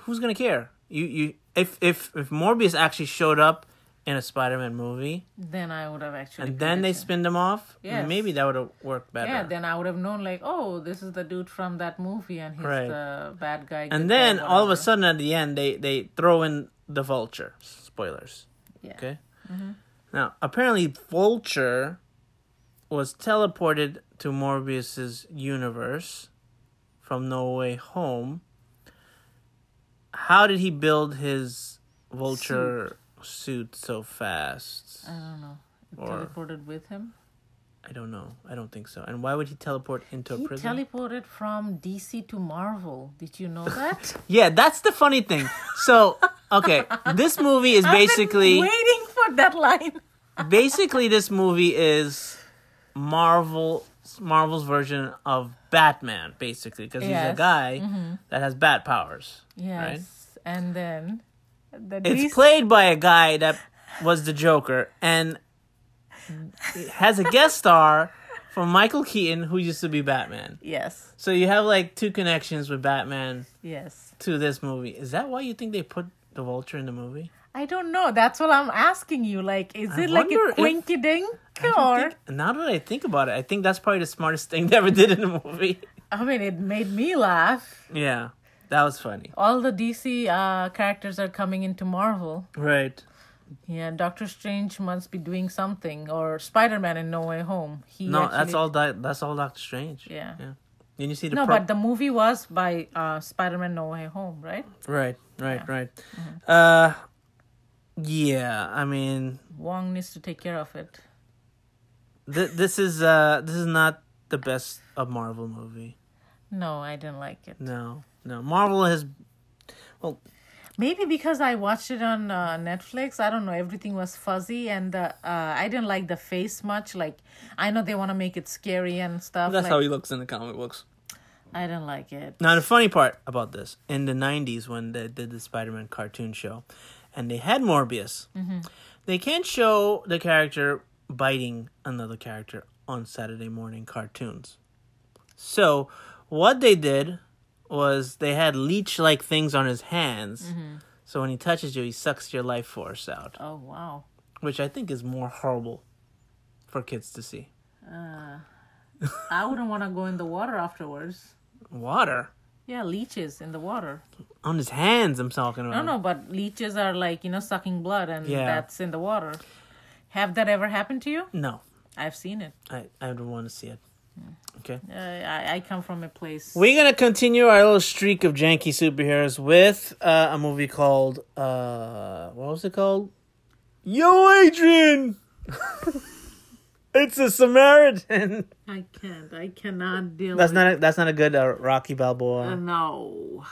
Who's going to care? If Morbius actually showed up in a Spider-Man movie, then I would have actually. And then they spin them off. Yes. Maybe that would have worked better. Yeah, then I would have known, like, oh, this is the dude from that movie, and he's the bad guy. And then all of a sudden, at the end, they throw in the Vulture. Spoilers. Yeah. Okay. Mm-hmm. Now, apparently, Vulture was teleported to Morbius's universe from No Way Home. How did he build his Vulture? Suit so fast? I don't know. Teleported with him? I don't know. I don't think so. And why would he teleport into a prison? He teleported from DC to Marvel. Did you know that? Yeah, that's the funny thing. So, okay, this movie is basically... I've been waiting for that line. Basically, this movie is Marvel's version of Batman, basically, because he's a guy that has bat powers. Yes, right? And then... It's played by a guy that was the Joker and has a guest star from Michael Keaton, who used to be Batman. Yes. So you have like two connections with Batman. Yes. To this movie. Is that why you think they put the Vulture in the movie? I don't know. That's what I'm asking you. Like, is it like a quinky-dink? Now that I think about it, I think that's probably the smartest thing they ever did in the movie. I mean, it made me laugh. Yeah. That was funny. All the DC characters are coming into Marvel. Right. Yeah, Doctor Strange must be doing something, or Spider-Man in No Way Home. That's all Doctor Strange. Yeah. Then you see but the movie was by Spider-Man No Way Home, right? Right. Mm-hmm. Yeah, I mean, Wong needs to take care of it. This is not the best of Marvel movie. No, I didn't like it. No, Marvel has, well, maybe because I watched it on Netflix. I don't know. Everything was fuzzy, and I didn't like the face much. Like, I know they want to make it scary and stuff. That's like how he looks in the comic books. I didn't like it. Now, the funny part about this, in the 90s when they did the Spider-Man cartoon show, and they had Morbius, they can't show the character biting another character on Saturday morning cartoons. So what they did was they had leech-like things on his hands. Mm-hmm. So when he touches you, he sucks your life force out. Oh, wow. Which I think is more horrible for kids to see. I wouldn't want to go in the water afterwards. Water? Yeah, leeches in the water. On his hands, I'm talking about. No, but leeches are like, sucking blood, and that's in the water. Have that ever happened to you? No. I've seen it. I don't want to see it. Okay. I come from a place. We're going to continue our little streak of janky superheroes with a movie called, what was it called? Yo, Adrian! It's a Samaritan. I cannot deal with it. That's not a good Rocky Balboa. No.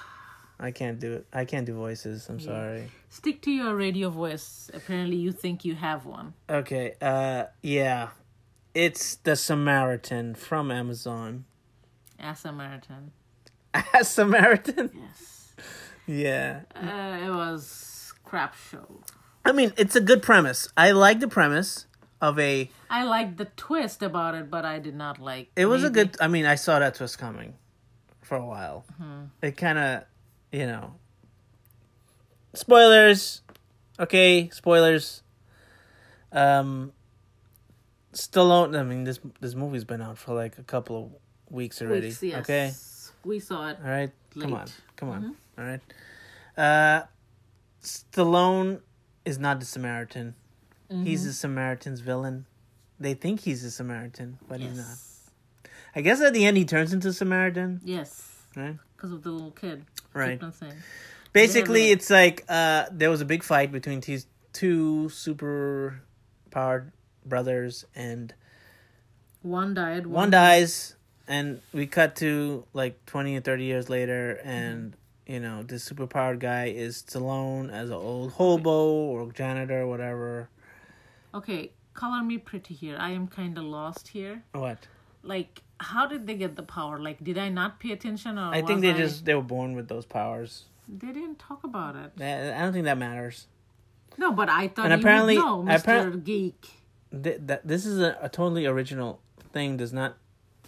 I can't do it. I can't do voices. I'm sorry. Stick to your radio voice. Apparently you think you have one. Okay. Yeah. It's the Samaritan from Amazon. A Samaritan? Yes. Yeah. It was crap show. I mean, it's a good premise. I like the premise of a... I like the twist about it, but I did not like... It was a good... I mean, I saw that twist coming for a while. Mm-hmm. It kind of, Spoilers. Okay, spoilers. Stallone, I mean, this movie's been out for like a couple of weeks already. Yes. Okay, we saw it. All right, late. Come on. Mm-hmm. All right, Stallone is not the Samaritan. Mm-hmm. He's the Samaritan's villain. They think he's a Samaritan, but he's not. I guess at the end he turns into a Samaritan. Yes. Right. Because of the little kid. Right. Basically, it's like there was a big fight between these two super-powered brothers, and one died. One dies, and we cut to like 20 or 30 years later, and this superpowered guy is Stallone as an old hobo or janitor, whatever. Okay, color me pretty here. I am kind of lost here. What? Like, how did they get the power? Like, did I not pay attention? Or I think they were born with those powers. They didn't talk about it. I don't think that matters. No, but I thought Mr. Geek. This is a totally original thing. Does not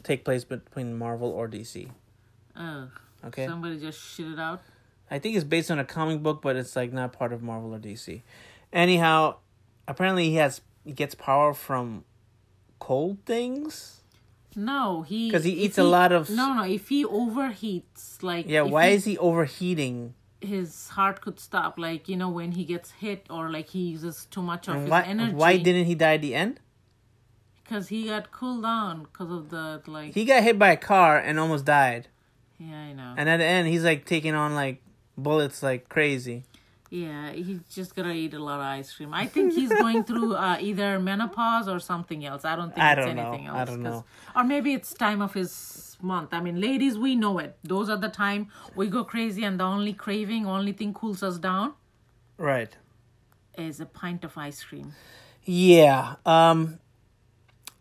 take place between Marvel or DC. Oh. Okay. Somebody just shit it out? I think it's based on a comic book, but it's like not part of Marvel or DC. Anyhow, apparently he gets power from cold things. No, because he eats a lot of. No. If he overheats, like why is he overheating? His heart could stop, like, when he gets hit, or like he uses too much of his energy. Why didn't he die at the end? Because he got cooled down because of the, like... He got hit by a car and almost died. Yeah, I know. And at the end, he's, like, taking on, like, bullets like crazy. Yeah, he's just gonna eat a lot of ice cream. I think he's going through either menopause or something else. I don't know. I don't know. Or maybe it's time of his month. I mean, ladies, we know it. Those are the time we go crazy, and the only thing cools us down. Right. Is a pint of ice cream. Yeah.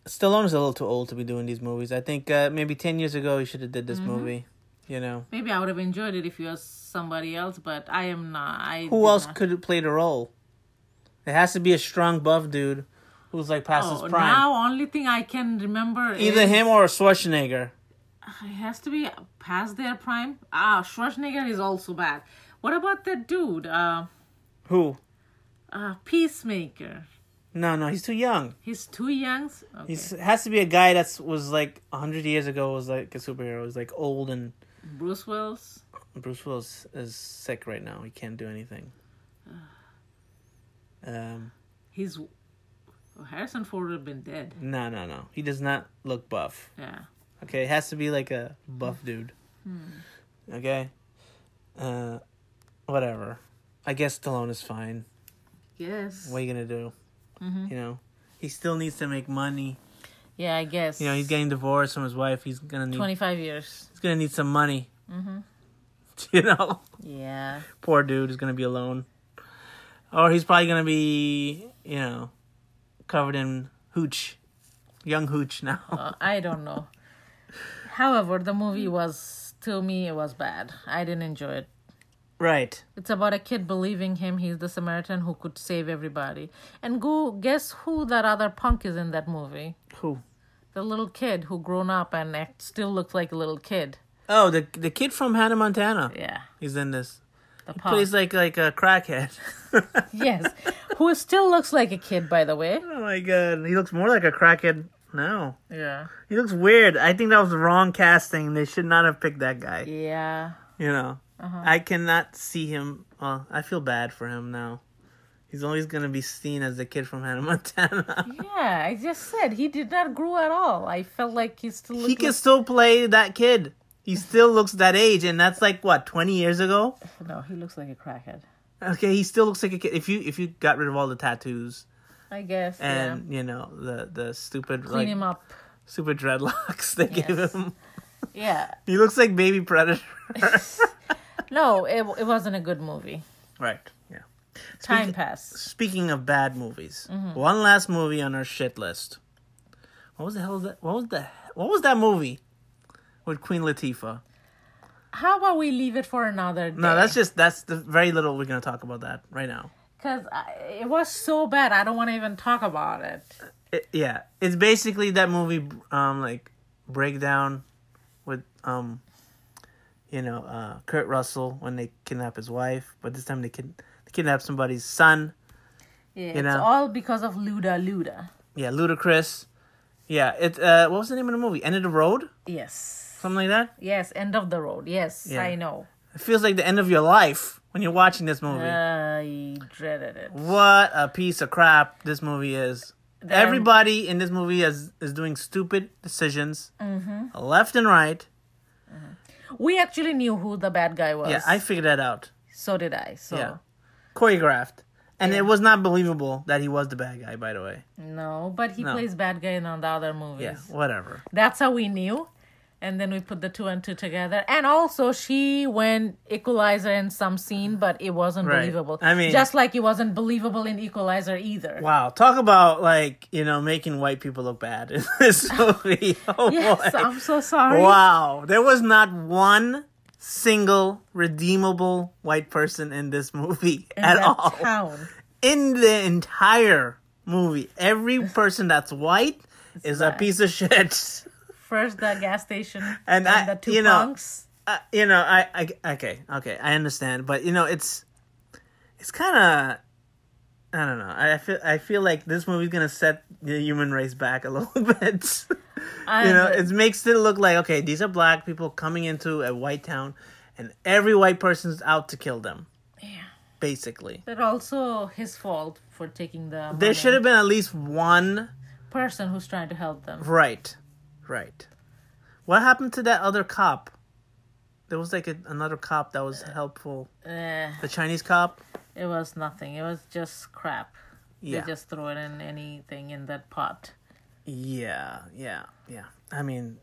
Stallone's a little too old to be doing these movies. I think maybe 10 years ago he should have did this movie. Maybe I would have enjoyed it if you were somebody else, but I am not. Who else could play the role? It has to be a strong buff dude who's like past his prime. Now only thing I can remember either him or Schwarzenegger. It has to be past their prime. Schwarzenegger is also bad. What about that dude? Who? Peacemaker. No, he's too young. He's too young? Okay. He has to be a guy that was like 100 years ago was like a superhero. He's like old and... Bruce Willis? Bruce Willis is sick right now. He can't do anything. He's... Harrison Ford would have been dead. No. He does not look buff. Yeah. Okay, it has to be like a buff dude. Okay? Whatever. I guess Stallone is fine. Yes. What are you going to do? Mm-hmm. You know? He still needs to make money. Yeah, I guess. You know, he's getting divorced from his wife. He's going to need... 25 years. He's going to need some money. Mm-hmm. You know? Yeah. Poor dude is going to be alone. Or he's probably going to be, you know, covered in hooch. Young hooch now. I don't know. However, the movie was, to me, it was bad. I didn't enjoy it. Right. It's about a kid believing him he's the Samaritan who could save everybody. And guess who that other punk is in that movie? Who? The little kid who grown up and still looks like a little kid. Oh, the kid from Hannah Montana. Yeah. He's in this. The punk. He plays like a crackhead. Yes. Who still looks like a kid, by the way. Oh, my God. He looks more like a crackhead now. Yeah. He looks weird. I think that was the wrong casting. They should not have picked that guy. Yeah. You know. Uh-huh. I cannot see him. Well, I feel bad for him now. He's always going to be seen as the kid from Hannah Montana. Yeah, I just said he did not grow at all. I felt like he still looked... He can still play that kid. He still looks that age, and that's like, what, 20 years ago? No, he looks like a crackhead. Okay, he still looks like a kid. If you got rid of all the tattoos... I guess, and, yeah. You know, the stupid... Clean him up. Stupid dreadlocks they gave him. Yeah. He looks like Baby Predator. No, it wasn't a good movie. Right, yeah. Time passed. Speaking of bad movies, one last movie on our shit list. What was the hell was that? What was that movie with Queen Latifah? How about we leave it for another day? No, that's the very little we're going to talk about that right now. Because it was so bad, I don't want to even talk about it. Yeah, it's basically that movie, like, breakdown with... You know, Kurt Russell when they kidnap his wife, but this time they kidnap somebody's son. Yeah, you know? It's all because of Luda. Yeah, Ludacris. Yeah, it. What was the name of the movie? End of the Road. Yes. Something like that. Yes, End of the Road. Yes, yeah. I know. It feels like the end of your life when you're watching this movie. I dreaded it. What a piece of crap this movie is. Everybody in this movie is doing stupid decisions, left and right. We actually knew who the bad guy was. Yeah, I figured that out. So did I. So. Yeah. Choreographed. And it was not believable that he was the bad guy, by the way. No, but he plays bad guy in all the other movies. Yeah, whatever. That's how we knew. And then we put the two and two together. And also, she went Equalizer in some scene, but it wasn't believable. I mean... Just like it wasn't believable in Equalizer either. Wow. Talk about, like, you know, making white people look bad in this movie. Oh, yes, boy. I'm so sorry. Wow. There was not one single redeemable white person in this movie at all. In the entire movie. Every person that's white is a piece of shit. First, the gas station, and the two punks. You know, okay, I understand, but you know, it's kind of, I don't know. I feel like this movie's gonna set the human race back a little bit. You know, it makes it look like okay, these are black people coming into a white town, and every white person's out to kill them. Yeah, basically. But also his fault for taking the money. There should have been at least one person who's trying to help them. Right. What happened to that other cop? There was like another cop that was helpful. The Chinese cop? It was nothing. It was just crap. Yeah. They just throw it in anything in that pot. Yeah. I mean,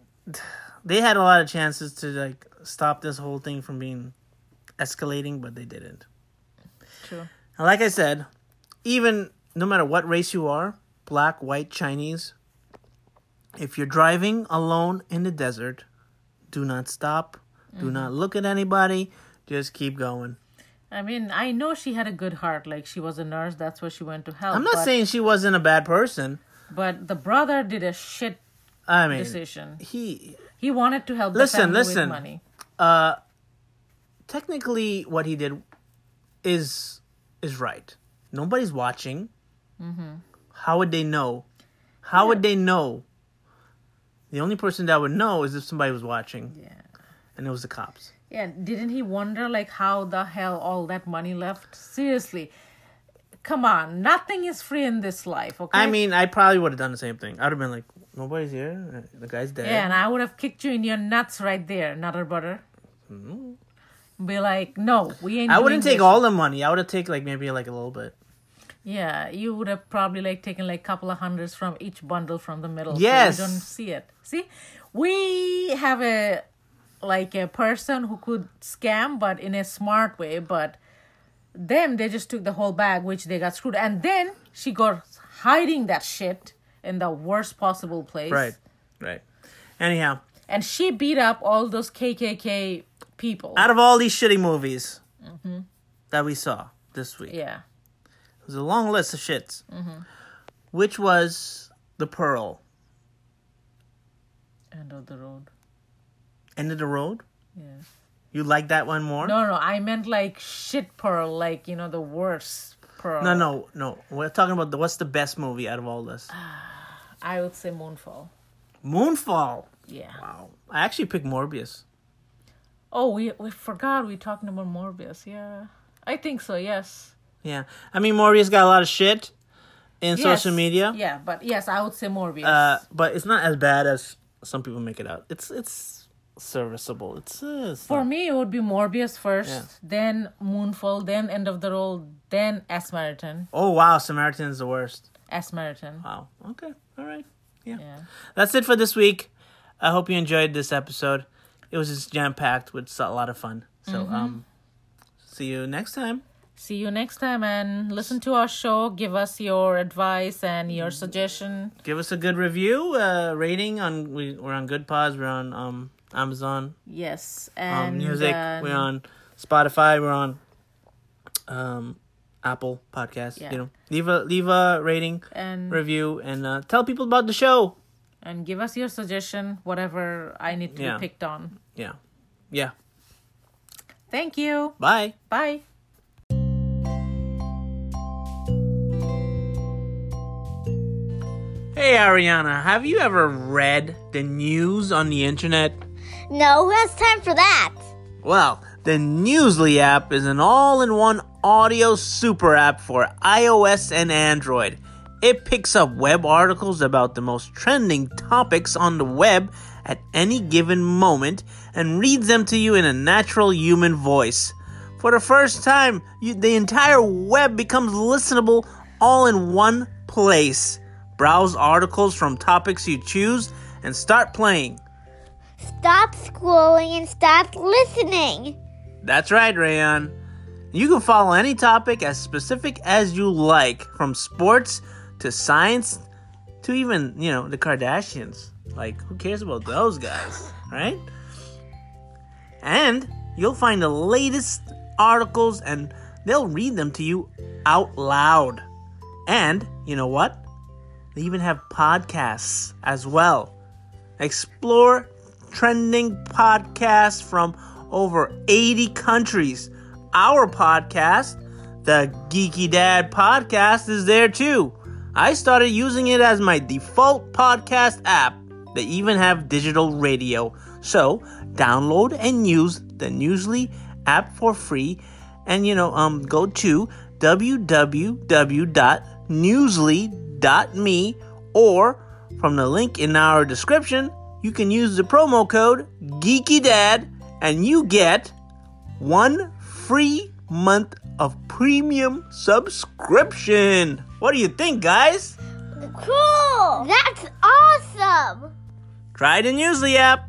they had a lot of chances to like stop this whole thing from being escalating, but they didn't. True. And like I said, even no matter what race you are, black, white, Chinese... If you're driving alone in the desert, do not stop. Do not look at anybody. Just keep going. I mean, I know she had a good heart. Like, she was a nurse. That's where she went to help. I'm not saying she wasn't a bad person. But the brother did a shit decision. He wanted to help the family with money. Technically, what he did is right. Nobody's watching. Mm-hmm. How would they know? Would they know? The only person that would know is if somebody was watching. Yeah. And it was the cops. Yeah. Didn't he wonder, like, how the hell all that money left? Seriously. Come on. Nothing is free in this life, okay? I mean, I probably would have done the same thing. I would have been like, nobody's here. The guy's dead. Yeah, and I would have kicked you in your nuts right there, nutter butter. Mm-hmm. Be like, no, we ain't doing this. I wouldn't take all the money. I would have taken, like, maybe, like, a little bit. Yeah, you would have probably like taken like a couple of hundreds from each bundle from the middle. Yes. So you don't see it. See, we have a person who could scam, but in a smart way. But them, they just took the whole bag, which they got screwed. And then she got hiding that shit in the worst possible place. Right. Anyhow. And she beat up all those KKK people. Out of all these shitty movies that we saw this week. Yeah. It was a long list of shits, which was The Pearl. End of the Road? Yeah. You like that one more? No, I meant like shit Pearl, like, you know, the worst Pearl. No. We're talking about what's the best movie out of all this? I would say Moonfall. Moonfall? Yeah. Wow. I actually picked Morbius. Oh, we forgot we were talking about Morbius. Yeah. I think so, yes. Yeah, I mean, Morbius got a lot of shit in social media. Yeah, but yes, I would say Morbius. But it's not as bad as some people make it out. It's serviceable. It's for me, it would be Morbius first, then Moonfall, then End of the Road, then Samaritan. Oh, wow, Samaritan is the worst. Samaritan. Wow, okay, all right, yeah. That's it for this week. I hope you enjoyed this episode. It was just jam-packed with a lot of fun. So, see you next time. See you next time, and listen to our show. Give us your advice and your suggestion. Give us a good review, rating. We're on Good Pods. We're on Amazon. Yes, and music. We're on Spotify. We're on Apple Podcasts. Yeah. You know, leave a rating and review, and tell people about the show. And give us your suggestion. Whatever I need to be picked on. Yeah. Thank you. Bye. Hey Ariana, have you ever read the news on the internet? No, who has time for that? Well, the Newsly app is an all-in-one audio super app for iOS and Android. It picks up web articles about the most trending topics on the web at any given moment and reads them to you in a natural human voice. For the first time, the entire web becomes listenable all in one place. Browse articles from topics you choose and start playing. Stop scrolling and stop listening. That's right, Rayan. You can follow any topic as specific as you like, from sports to science to even, you know, the Kardashians. Like, who cares about those guys, right? And you'll find the latest articles and they'll read them to you out loud. And you know what? They even have podcasts as well. Explore trending podcasts from over 80 countries. Our podcast, the Geeky Dad Podcast, is there too. I started using it as my default podcast app. They even have digital radio. So download and use the Newsly app for free. And go to www.newsly.me, or from the link in our description, you can use the promo code GeekyDad and you get 1 free month of premium subscription. What do you think, guys? Cool! That's awesome! Try the Newsly app!